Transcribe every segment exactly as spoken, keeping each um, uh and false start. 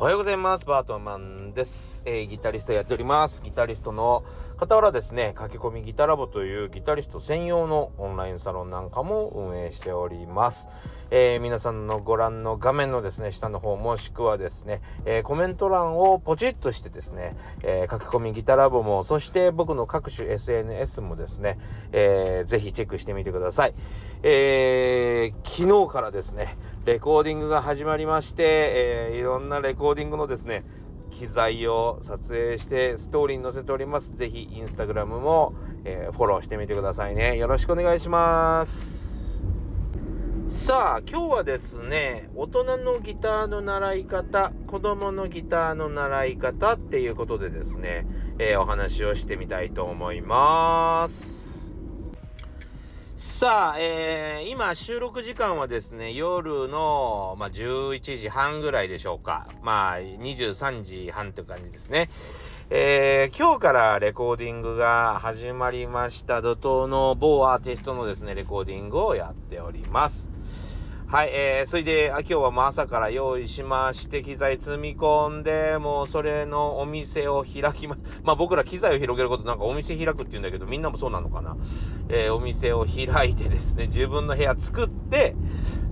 おはようございます。バートマンです、えー、ギタリストやっております。ギタリストの傍らですね、駆け込みギタラボというギタリスト専用のオンラインサロンなんかも運営しております、えー、皆さんのご覧の画面のですね、下の方もしくはですね、えー、コメント欄をポチッとしてですね、えー、駆け込みギタラボも、そして僕の各種 エスエヌエス もですね、えー、ぜひチェックしてみてください、えー、昨日からですね、レコーディングが始まりまして、えー、いろんなレコーディングレコーディングのですね機材を撮影してストーリーに載せております。ぜひインスタグラムも、えー、フォローしてみてくださいね。よろしくお願いします。さあ今日はですね、大人のギターの習い方、子供のギターの習い方っていうことでですね、えー、お話をしてみたいと思います。さあ、えー、今収録時間はですね、夜の、まあ、じゅういちじはんぐらいでしょうか。まあ、にじゅうさんじはんという感じですね。えー、今日からレコーディングが始まりました。怒涛の某アーティストのですね、レコーディングをやっております。はい、えー、それで、あ、今日はもう朝から用意しまして、機材積み込んで、もうそれのお店を開きま、まあ僕ら機材を広げること、なんかお店開くって言うんだけど、みんなもそうなのかな。えー、お店を開いてですね、自分の部屋作って、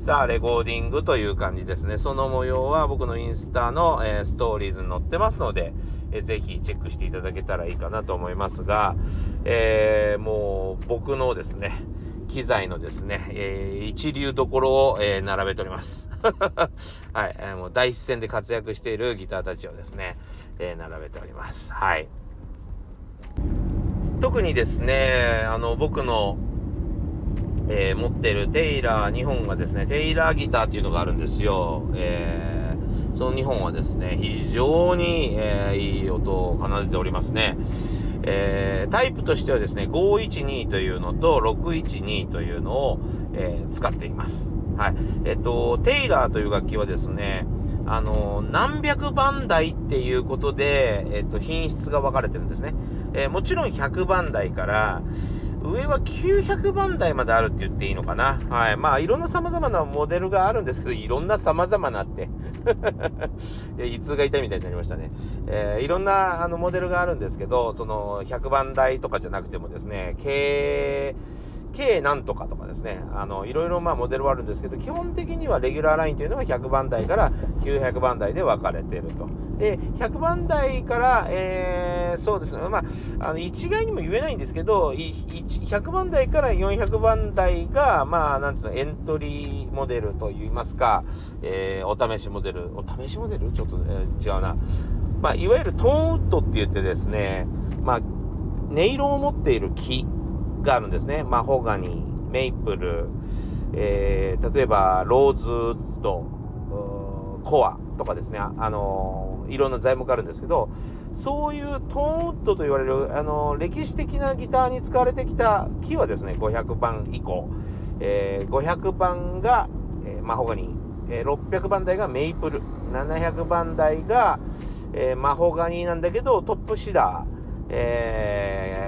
さあ、レコーディングという感じですね。その模様は僕のインスタの、えー、ストーリーズに載ってますので、えー、ぜひチェックしていただけたらいいかなと思いますが、えー、もう僕のですね、機材のですね、えー、一流どころを、えー、並べております、はい、えー、もう第一線で活躍しているギターたちをですね、えー、並べております。はい、特にですね、あの僕の、えー、持ってるテイラーにほんがですね、テイラーギターっていうのがあるんですよ。えー、そのにほんはですね、非常に、えー、いい音を奏でておりますね。えー、タイプとしてはですね、ごひゃくじゅうにというのとろくひゃくじゅうにというのを、えー、使っています。はい。えっと、テイラーという楽器はですね、あのー、何百番台っていうことで、えっと、品質が分かれてるんですね。えー、もちろんひゃくばんだいから、上はきゅうひゃくばんだいまであるって言っていいのかな。はい。まあ、いろんな様々なモデルがあるんですけど、いろんな様々なって。胃痛が痛いみたいになりましたね。えー、いろんなあのモデルがあるんですけど、そのひゃくばんだいとかじゃなくてもですね、K、K なんとかとかですね、あの、いろいろまあモデルはあるんですけど、基本的にはレギュラーラインというのはひゃくばんだいからきゅうひゃくばんだいで分かれていると。で、ひゃくばんだいから、えー、そうですね、まあ、あの一概にも言えないんですけど、ひゃくばんだいからよんひゃくばんだいが、まあ、なんていうの、エントリーモデルといいますか、えー、お試しモデル、お試しモデルちょっと、えー、違うな。まあ、いわゆるトーンウッドって言ってですね、まあ、音色を持っている木があるんですね。まあ、ホガニ、メイプル、えー、例えば、ローズウッド、コアとかですね、あ、あのー、いろんな材木があるんですけど、そういうトーンウッドと言われるあの歴史的なギターに使われてきた木はですね、ごひゃくばん以降、えー、ごひゃくばんが、えー、マホガニ、えー、ろっぴゃくばんだいがメイプル、ななひゃくばんだいが、えー、マホガニなんだけどトップシダー、えー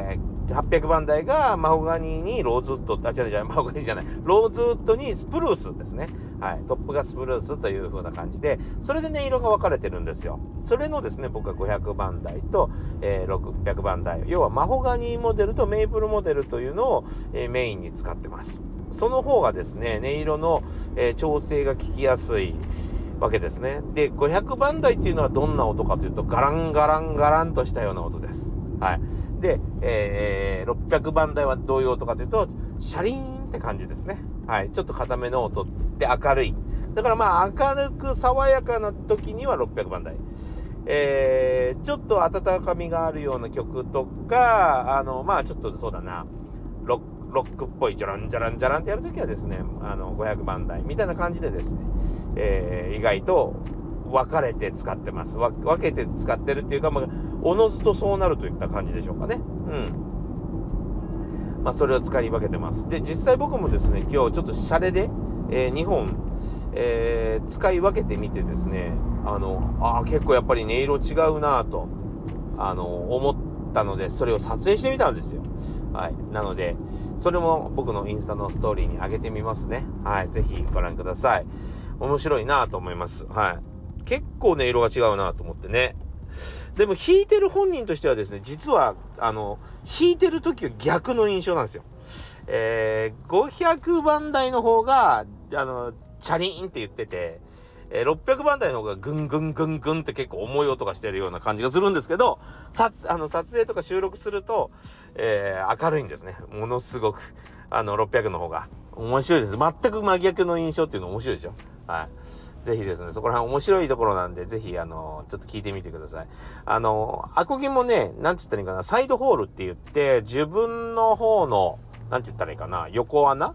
はっぴゃくばんだいがマホガニにローズウッド、あ、違う違う、マホガニじゃない、ローズウッドにスプルースですね。はい。トップがスプルースという風な感じで、それでね、色が分かれてるんですよ。それのですね、僕はごひゃくばんだいと、えー、ろっぴゃくばんだい。要はマホガニモデルとメイプルモデルというのを、えー、メインに使ってます。その方がですね、音色の、えー、調整が効きやすいわけですね。で、ごひゃくばんだいっていうのはどんな音かというと、ガランガランガランとしたような音です。はい。で、えー、ろっぴゃくばんだいはどういう音かというと、シャリーンって感じですね。はい。ちょっと固めの音で明るい。だからまあ、明るく爽やかな時にはろっぴゃくばんだい。えー、ちょっと温かみがあるような曲とか、あの、まあ、ちょっとそうだな、ロック、ロックっぽいジャランジャランジャランってやるときはですね、あの、ごひゃくばんだいみたいな感じでですね、えー、意外と、分かれて使ってます。分けて使ってるっていうか、まあ、おのずとそうなるといった感じでしょうかね。うん。まあ、それを使い分けてます。で、実際僕もですね、今日ちょっとシャレで、えー、にほん、えー、使い分けてみてですね、あの、ああ、結構やっぱり音色違うなぁと、あの、思ったので、それを撮影してみたんですよ。はい。なので、それも僕のインスタのストーリーに上げてみますね。はい。ぜひご覧ください。面白いなぁと思います。はい。結構ね色が違うなと思ってね。でも弾いてる本人としてはですね、実はあの弾いてる時は逆の印象なんですよ。えー、ごひゃくばんだいの方があのチャリーンって言ってて、えー、ろっぴゃくばんだいの方がグングングングンって結構重い音がしてるような感じがするんですけど、撮、あの撮影とか収録すると、えー、明るいんですね。ものすごくあのろっぴゃくの方が面白いです。全く真逆の印象っていうの面白いでしょ。はい、ぜひですね、そこら辺面白いところなんで、ぜひあのちょっと聞いてみてください。あのアコギもね、なんて言ったらいいかな、サイドホールって言って、自分の方のなんて言ったらいいかな、横穴、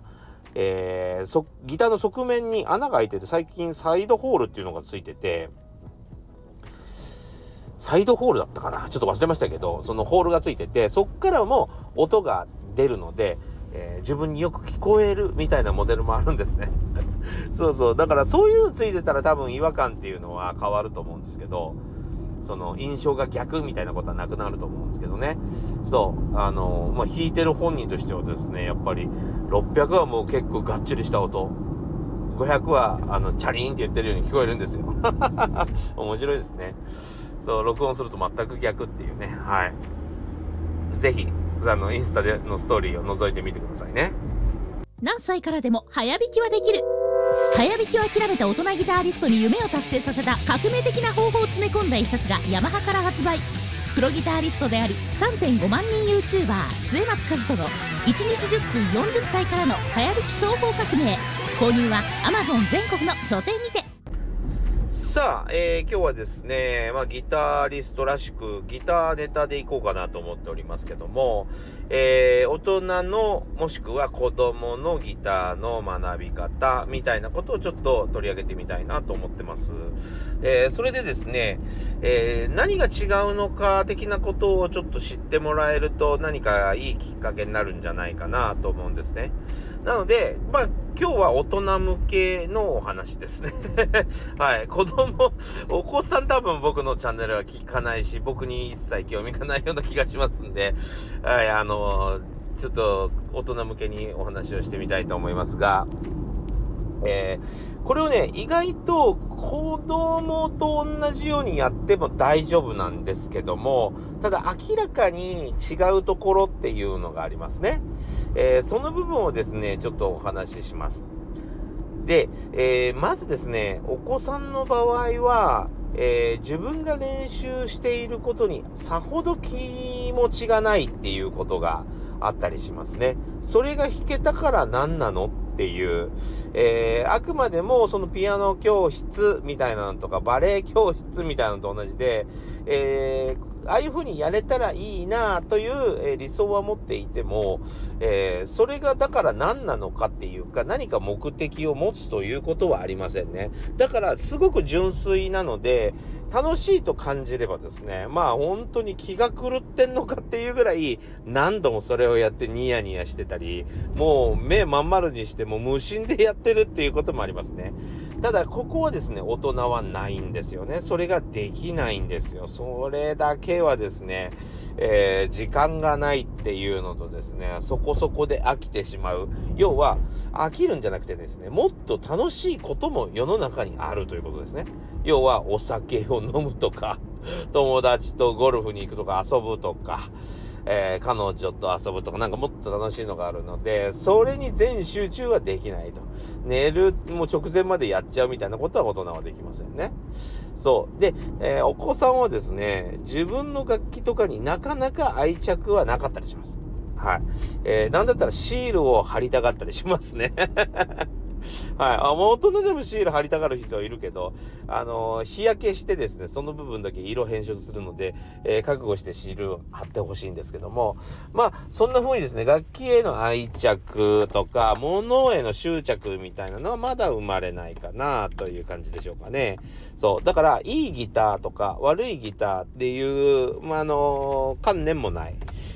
えー、そギターの側面に穴が開いてて、最近サイドホールっていうのがついてて、サイドホールだったかな、ちょっと忘れましたけど、そのホールがついてて、そっからも音が出るので、えー、自分によく聞こえるみたいなモデルもあるんですね。そうそう、だからそういうのついてたら多分違和感っていうのは変わると思うんですけど、その印象が逆みたいなことはなくなると思うんですけどね。そうあのまあ弾いてる本人としてはですね、やっぱりろっぴゃくはもう結構がっちりした音、ごひゃくはあのチャリーンって言ってるように聞こえるんですよ。面白いですね。そう録音すると全く逆っていうね。はい、ぜひあのインスタでのストーリーを覗いてみてくださいね。何歳からでも早弾きはできる。早弾きを諦めた大人ギタリストに夢を達成させた革命的な方法を詰め込んだ一冊がヤマハから発売。プロギタリストであり さんてんごまんにん YouTuber 末松和人のいちにちじゅっぷんよんじゅっさいからの早弾き総合革命。購入は Amazon 全国の書店にて。さあ、えー、今日はですね、まあ、ギタリストらしくギターネタでいこうかなと思っておりますけども、えー、大人のもしくは子供のギターの学び方みたいなことをちょっと取り上げてみたいなと思ってます。えー、それでですね、えー、何が違うのか的なことをちょっと知ってもらえると、何かいいきっかけになるんじゃないかなと思うんですね。なので、まあ、今日は大人向けのお話ですね。はい、子供、お子さん多分僕のチャンネルは聞かないし、僕に一切興味がないような気がしますんで、はい、あの、ちょっと大人向けにお話をしてみたいと思いますが、えー、これをね、意外と子供と同じようにやっても大丈夫なんですけども、ただ明らかに違うところっていうのがありますね。えー、その部分をですね、ちょっとお話しします。で、えー、まずですね、お子さんの場合は、えー、自分が練習していることにさほど気持ちがないっていうことがあったりしますね。それが弾けたから何なのっていう、えー、あくまでもそのピアノ教室みたいなのとかバレエ教室みたいなのと同じで、えー、ああいう風にやれたらいいなという理想は持っていても、えー、それがだから何なのかっていうか、何か目的を持つということはありませんね。だからすごく純粋なので、楽しいと感じればですね、まあ本当に気が狂ってんのかっていうぐらい、何度もそれをやってニヤニヤしてたり、もう目まん丸にしてもう無心でやってるっていうこともありますね。ただここはですね、大人はないんですよね。それができないんですよ。それだけはですね、えー、時間がないっていうのとですね、そこそこで飽きてしまう。要は飽きるんじゃなくてですね、もっと楽しいことも世の中にあるということですね。要はお酒を飲むとか、友達とゴルフに行くとか、遊ぶとか、えー、彼女と遊ぶとか、なんかもっと楽しいのがあるので、それに全集中はできないと。寝るもう直前までやっちゃうみたいなことは大人はできませんね。そうで、えー、お子さんはですね、自分の楽器とかになかなか愛着はなかったりします。はい、えー、なんだったらシールを貼りたがったりしますね。はい、あもう大人でもシール貼りたがる人はいるけど、あのー、日焼けしてですね、その部分だけ色変色するので、えー、覚悟してシールを貼ってほしいんですけども、まあそんな風にですね、楽器への愛着とか物への執着みたいなのはまだ生まれないかなという感じでしょうかね。そうだから、いいギターとか悪いギターっていう、まあ、あのー、観念もない、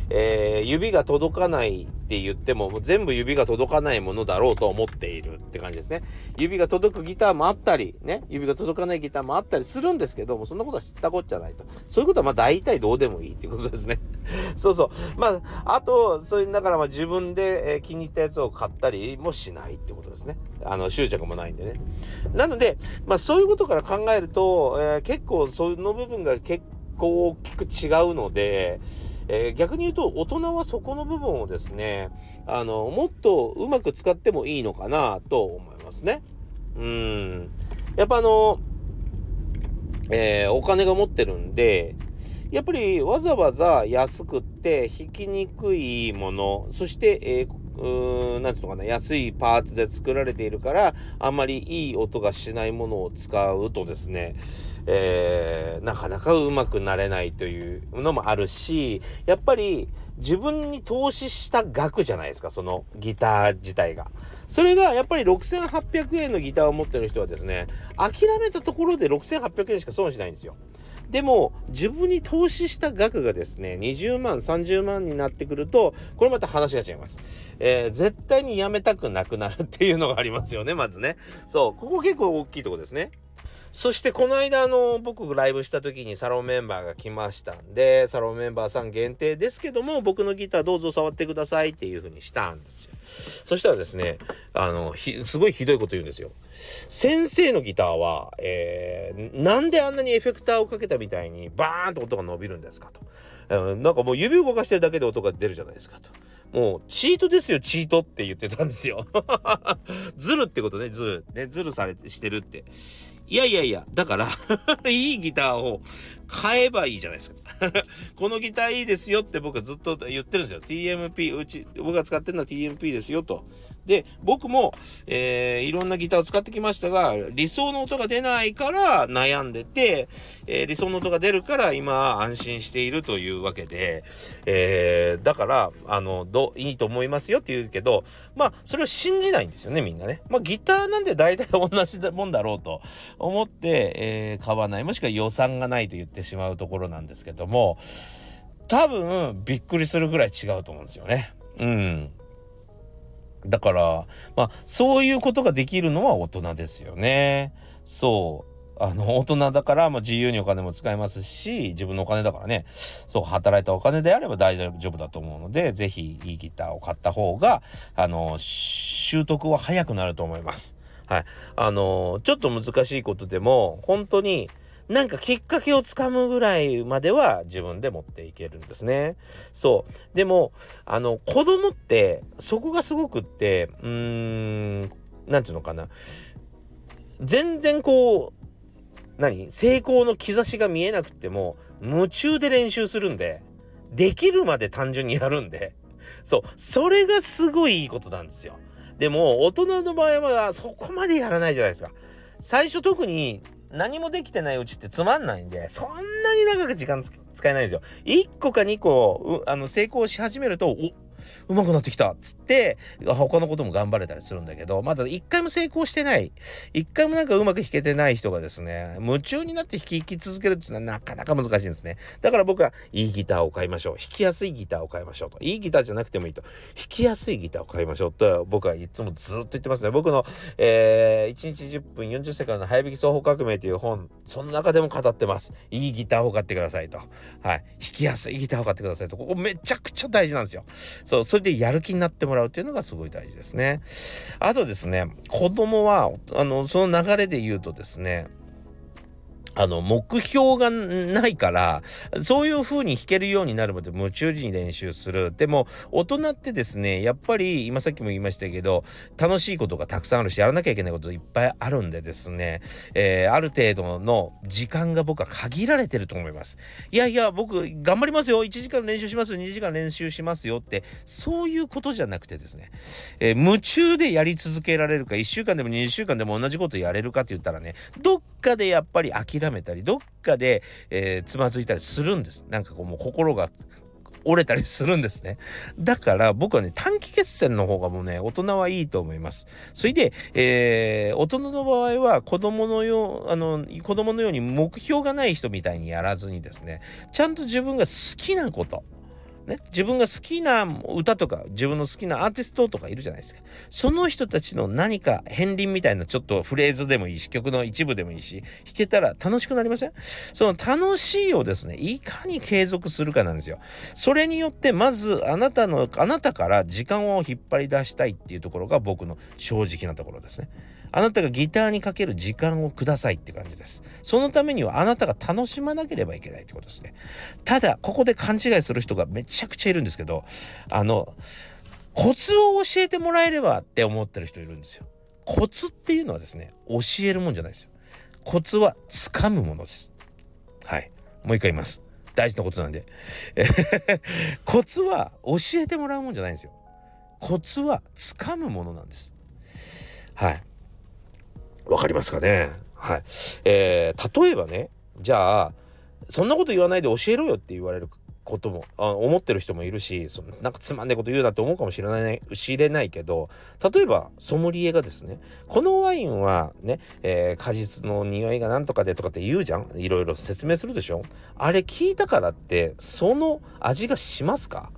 えー、指が届かないって言っても、全部指が届かないものだろうと思っているって感じですね。指が届くギターもあったり、ね、指が届かないギターもあったりするんですけども、そんなことは知ったこっちゃないと。そういうことはまあ大体どうでもいいっていうことですね。そうそう。まあ、あと、そういう、だからまあ自分で、えー、気に入ったやつを買ったりもしないってことですね。あの、執着もないんでね。なので、まあそういうことから考えると、えー、結構その部分が結構大きく違うので、えー、逆に言うと大人はそこの部分をですね、あのもっとうまく使ってもいいのかなと思いますね。うーん、やっぱあの、えー、お金が持ってるんで、やっぱりわざわざ安くって引きにくいもの、そして、えーうーん、なんていうのかな、安いパーツで作られているからあんまりいい音がしないものを使うとですね、えー、なかなかうまくなれないというのもあるし、やっぱり自分に投資した額じゃないですか、そのギター自体が。それがやっぱりろくせんはっぴゃくえんのギターを持ってる人はですね、諦めたところでろくせんはっぴゃくえんしか損しないんですよ。でも自分に投資した額がですね、にじゅうまんさんじゅうまんになってくると、これまた話が違います、えー、絶対にやめたくなくなるっていうのがありますよね、まずね。そう、ここ結構大きいとこですね。そしてこの間あの僕ライブした時にサロンメンバーが来ましたんで、サロンメンバーさん限定ですけども、僕のギターどうぞ触ってくださいっていう風にしたんですよ。そしたらですね、あのひすごいひどいこと言うんですよ。先生のギターは、えー、なんであんなにエフェクターをかけたみたいにバーンと音が伸びるんですかと、えー、なんかもう指を動かしてるだけで音が出るじゃないですかと、もうチートですよチートって言ってたんですよ。ズルってことね、ズルね、ズルされてしてるって、いやいやいや、だからいいギターを買えばいいじゃないですか。このギターいいですよって僕はずっと言ってるんですよ。 ティーエムピー、 うち僕が使ってるのは ティーエムピー ですよと。で、僕も、えー、いろんなギターを使ってきましたが、理想の音が出ないから悩んでて、えー、理想の音が出るから今安心しているというわけで、えー、だからあのどいいと思いますよって言うけど、まあそれを信じないんですよね、みんなね。まあギターなんで大体同じもんだろうと思って、えー、買わない、もしくは予算がないと言ってしまうところなんですけども、多分びっくりするぐらい違うと思うんですよね。うん。だから、まあ、そういうことができるのは大人ですよね。そう。あの、大人だから、まあ、自由にお金も使えますし、自分のお金だからね、そう、働いたお金であれば大丈夫だと思うので、ぜひ、いいギターを買った方が、あの、習得は早くなると思います。はい。あの、ちょっと難しいことでも、本当に、なんかきっかけをつかむぐらいまでは自分で持っていけるんですね。そう。でも、あの、子供って、そこがすごくって、うーん、なんていうのかな。全然こう、何?成功の兆しが見えなくても、夢中で練習するんで、できるまで単純にやるんで、そう。それがすごいいいことなんですよ。でも、大人の場合はそこまでやらないじゃないですか。最初特に、何もできてないうちってつまんないんで、そんなに長く時間使えないんですよ。いっこかにこあの成功し始めると、お、うまくなってきたっつって他のことも頑張れたりするんだけど、まだいっかいも成功してない、いっかいもなんかうまく弾けてない人がですね、夢中になって弾き、弾き続けるっていうのはなかなか難しいんですね。だから僕はいいギターを買いましょう、弾きやすいギターを買いましょうと、いいギターじゃなくてもいいと、弾きやすいギターを買いましょうと僕はいつもずっと言ってますね。僕の、えー、いちにちじゅっぷんよんじゅっせんからの早弾き奏法革命という本、その中でも語ってます。いいギターを買ってくださいと、はい、弾きやすいギターを買ってくださいと、ここめちゃくちゃ大事なんですよ。そう、それでやる気になってもらうっていうのがすごい大事ですね。あとですね、子供はあのその流れで言うとですね、あの目標がないからそういう風に弾けるようになるまで夢中に練習する。でも大人ってですね、やっぱり今さっきも言いましたけど、楽しいことがたくさんあるし、やらなきゃいけないこといっぱいあるんでですね、えー、ある程度の時間が僕は限られてると思います。いやいや僕頑張りますよ、いちじかん練習しますよ、にじかん練習しますよって、そういうことじゃなくてですね、えー、夢中でやり続けられるか、いっしゅうかんでもにしゅうかんでも同じことやれるかって言ったらね、どっかでやっぱり諦めめたり、どっかで、えー、つまずいたりするんです。なんかこうもう心が折れたりするんですね。だから僕はね、短期決戦の方がもうね、大人はいいと思います。それで、えー、大人の場合は子供のよう、あの、子供のように目標がない人みたいにやらずにですね、ちゃんと自分が好きなこと、ね、自分が好きな歌とか自分の好きなアーティストとかいるじゃないですか。その人たちの何か片鱗みたいなちょっとフレーズでもいいし曲の一部でもいいし弾けたら楽しくなりません？その楽しいをですねいかに継続するかなんですよ。それによってまずあなたのあなたから時間を引っ張り出したいっていうところが僕の正直なところですね。あなたがギターにかける時間をくださいって感じです。そのためにはあなたが楽しまなければいけないってことですね。ただここで勘違いする人がめちゃくちゃいるんですけど、あのコツを教えてもらえればって思ってる人いるんですよ。コツっていうのはですね教えるもんじゃないですよ。コツは掴むものです。はい、もう一回言います。大事なことなんでコツは教えてもらうもんじゃないんですよ。コツは掴むものなんです。はい、わかりますかね。はい、えー、例えばね、じゃあそんなこと言わないで教えろよって言われることもあ思ってる人もいるし、そのなんかつまんないこと言うなって思うかもしれないしれないけど、例えばソムリエがですねこのワインはね、えー、果実の匂いがなんとかでとかって言うじゃん。いろいろ説明するでしょ。あれ聞いたからってその味がしますか？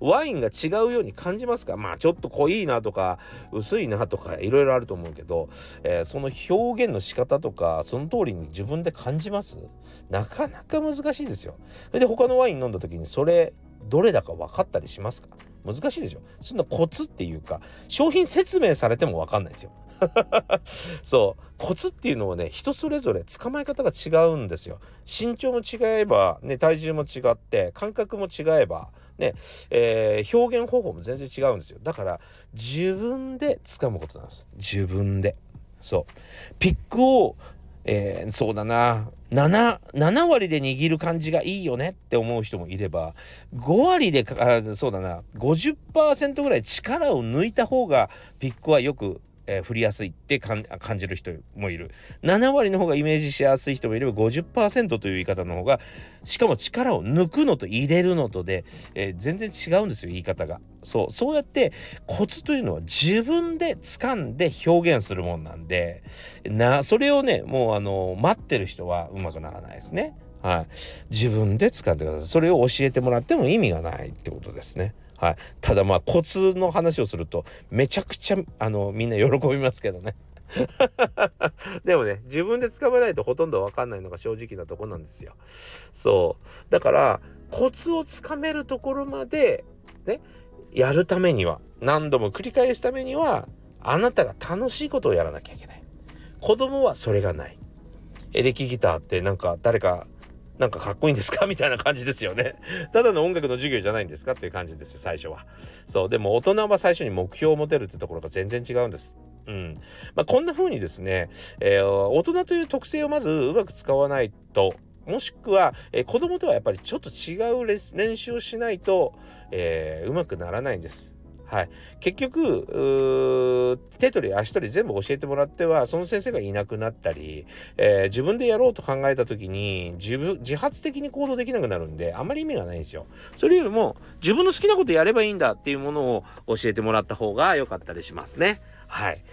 ワインが違うように感じますか？まあちょっと濃いなとか薄いなとかいろいろあると思うけど、えー、その表現の仕方とかその通りに自分で感じます？なかなか難しいですよ。で他のワイン飲んだ時にそれどれだか分かったりしますか？難しいでしょ。そんなコツっていうか商品説明されても分かんないですよそう、コツっていうのはね人それぞれ捕まえ方が違うんですよ。身長も違えば、ね、体重も違って感覚も違えば、ねえー、表現方法も全然違うんですよ。だから自分で掴むことなんです。自分でそうピックを、えー、そうだな7, 7割で握る感じがいいよねって思う人もいれば、ご割であそうだな ごじゅっパーセント ぐらい力を抜いた方がピックはよくえー、振りやすいって感じる人もいる。なな割の方がイメージしやすい人もいれば ごじゅっパーセント という言い方の方が、しかも力を抜くのと入れるのとで、えー、全然違うんですよ言い方が。そうそうやってコツというのは自分で掴んで表現するもんなんでな、それをねもうあの待ってる人はうまくならないですね。はい、自分で掴んでください。それを教えてもらっても意味がないってことですね。はい、ただまあコツの話をするとめちゃくちゃあのみんな喜びますけどねでもね自分で掴まないとほとんど分かんないのが正直なとこなんですよ。そうだからコツをつかめるところまでねやるためには、何度も繰り返すためにはあなたが楽しいことをやらなきゃいけない。子供はそれがない。エレキギターってなんか誰かなんかかっこいいんですかみたいな感じですよね。ただの音楽の授業じゃないんですかっていう感じですよ最初は。そうでも大人は最初に目標を持てるってところが全然違うんです。うん、まあ、こんな風にですね、えー、大人という特性をまずうまく使わないと、もしくは、えー、子供とはやっぱりちょっと違う練習をしないと、えー、うまくならないんです。はい、結局手取り足取り全部教えてもらってはその先生がいなくなったり、えー、自分でやろうと考えた時に自分自発的に行動できなくなるんであまり意味がないんですよ。それよりも自分の好きなことやればいいんだっていうものを教えてもらった方が良かったりしますね。はい、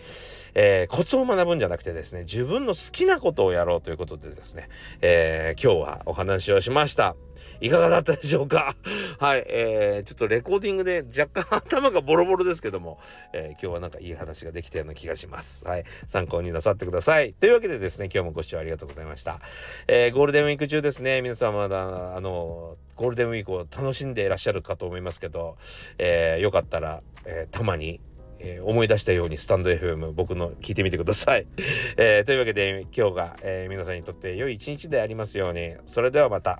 えー、コツを学ぶんじゃなくてですね自分の好きなことをやろうということでですね、えー、今日はお話をしました。いかがだったでしょうかはい、えー、ちょっとレコーディングで若干頭がボロボロですけども、えー、今日はなんかいい話ができたような気がします。はい、参考になさってください。というわけでですね今日もご視聴ありがとうございました。えー、ゴールデンウィーク中ですね皆さんまだあのゴールデンウィークを楽しんでいらっしゃるかと思いますけど、えー、よかったら、えー、たまにえー、思い出したようにスタンド エフエム 僕の聞いてみてください、えー、というわけで今日が、えー、皆さんにとって良い一日でありますように。それではまた。